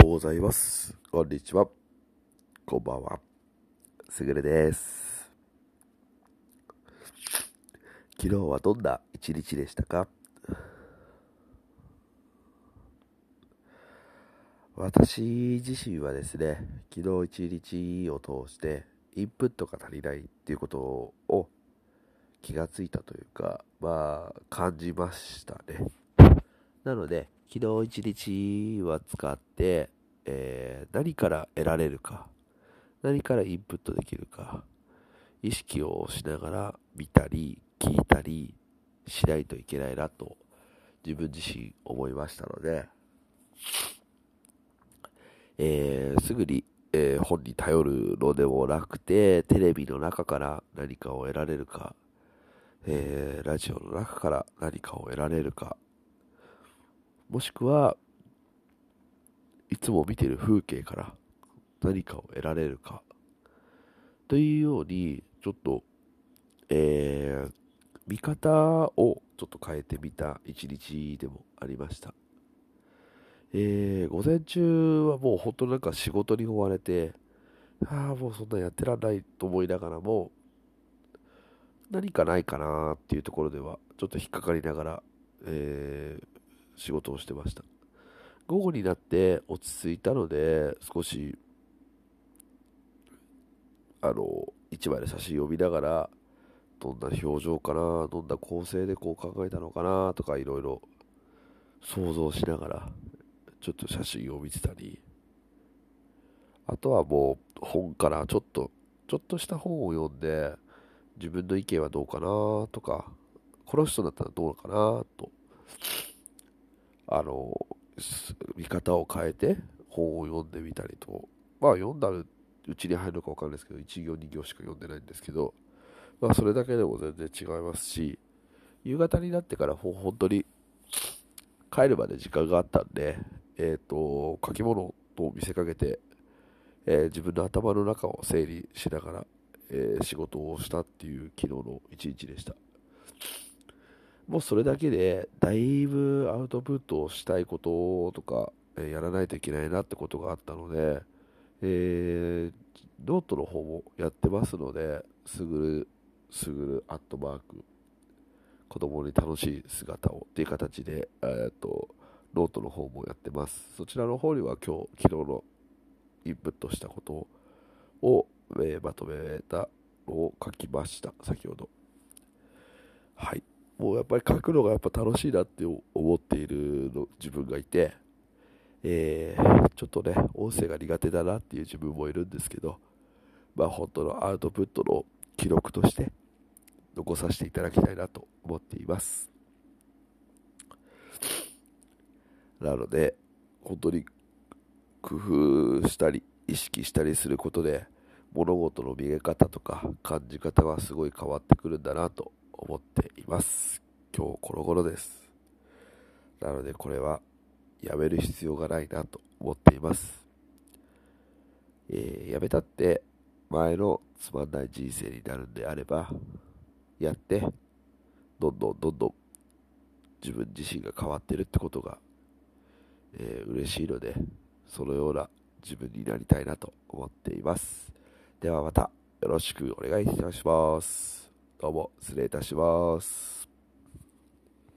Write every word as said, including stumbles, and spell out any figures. ようございます。こんにちは、こんばんは、すぐれです。昨日はどんな一日でしたか？私自身はですね、昨日一日を通してインプットが足りないっていうことを気がついたというか、まあ感じましたね。なので昨日一日は使って、えー、何から得られるか、何からインプットできるか、意識をしながら見たり聞いたりしないといけないなと自分自身思いましたので、えー、すぐに、えー、本に頼るのでもなくて、テレビの中から何かを得られるか、えー、ラジオの中から何かを得られるか、もしくはいつも見ている風景から何かを得られるかというように、ちょっと、えー、見方をちょっと変えてみた一日でもありました。えー、午前中はもう本当なんか仕事に追われて、ああもうそんなやってらんないと思いながらも、何かないかなっていうところではちょっと引っかかりながら、えー仕事をしてました。午後になって落ち着いたので、少しあの一枚の写真を見ながら、どんな表情かな、どんな構成でこう考えたのかなとか、いろいろ想像しながらちょっと写真を見てたり、あとはもう本からちょっとちょっとした本を読んで、自分の意見はどうかなとか、この人だったらどうかなと、あの見方を変えて本を読んでみたりと、まあ読んだうちに入るのか分かんないですけど、いち行に行しか読んでないんですけど、まあそれだけでも全然違いますし、夕方になってからもう本当に帰るまで時間があったんで、えっと書き物と見せかけて、えー、自分の頭の中を整理しながら、えー、仕事をしたっていう昨日の一日でした。もうそれだけでだいぶアウトプットをしたいこととか、えやらないといけないなってことがあったので、えー、ノートの方もやってますので、すぐるすぐるアットマーク子供に楽しい姿をっていう形で、えー、とノートの方もやってます。そちらの方には今日昨日のインプットしたことを、えー、まとめたのを書きました。先ほどはい、もうやっぱり書くのがやっぱ楽しいなって思っているの自分がいて、えー、ちょっとね音声が苦手だなっていう自分もいるんですけど、まあ本当のアウトプットの記録として残させていただきたいなと思っています。なので本当に工夫したり意識したりすることで、物事の見え方とか感じ方はすごい変わってくるんだなと思っています。今日コロコロです。なのでこれはやめる必要がないなと思っています。えー、やめたって前のつまんない人生になるんであれば、やってどんどんどんどん自分自身が変わってるってことが、えー、嬉しいので、そのような自分になりたいなと思っています。ではまたよろしくお願いいたします。どうも失礼いたします。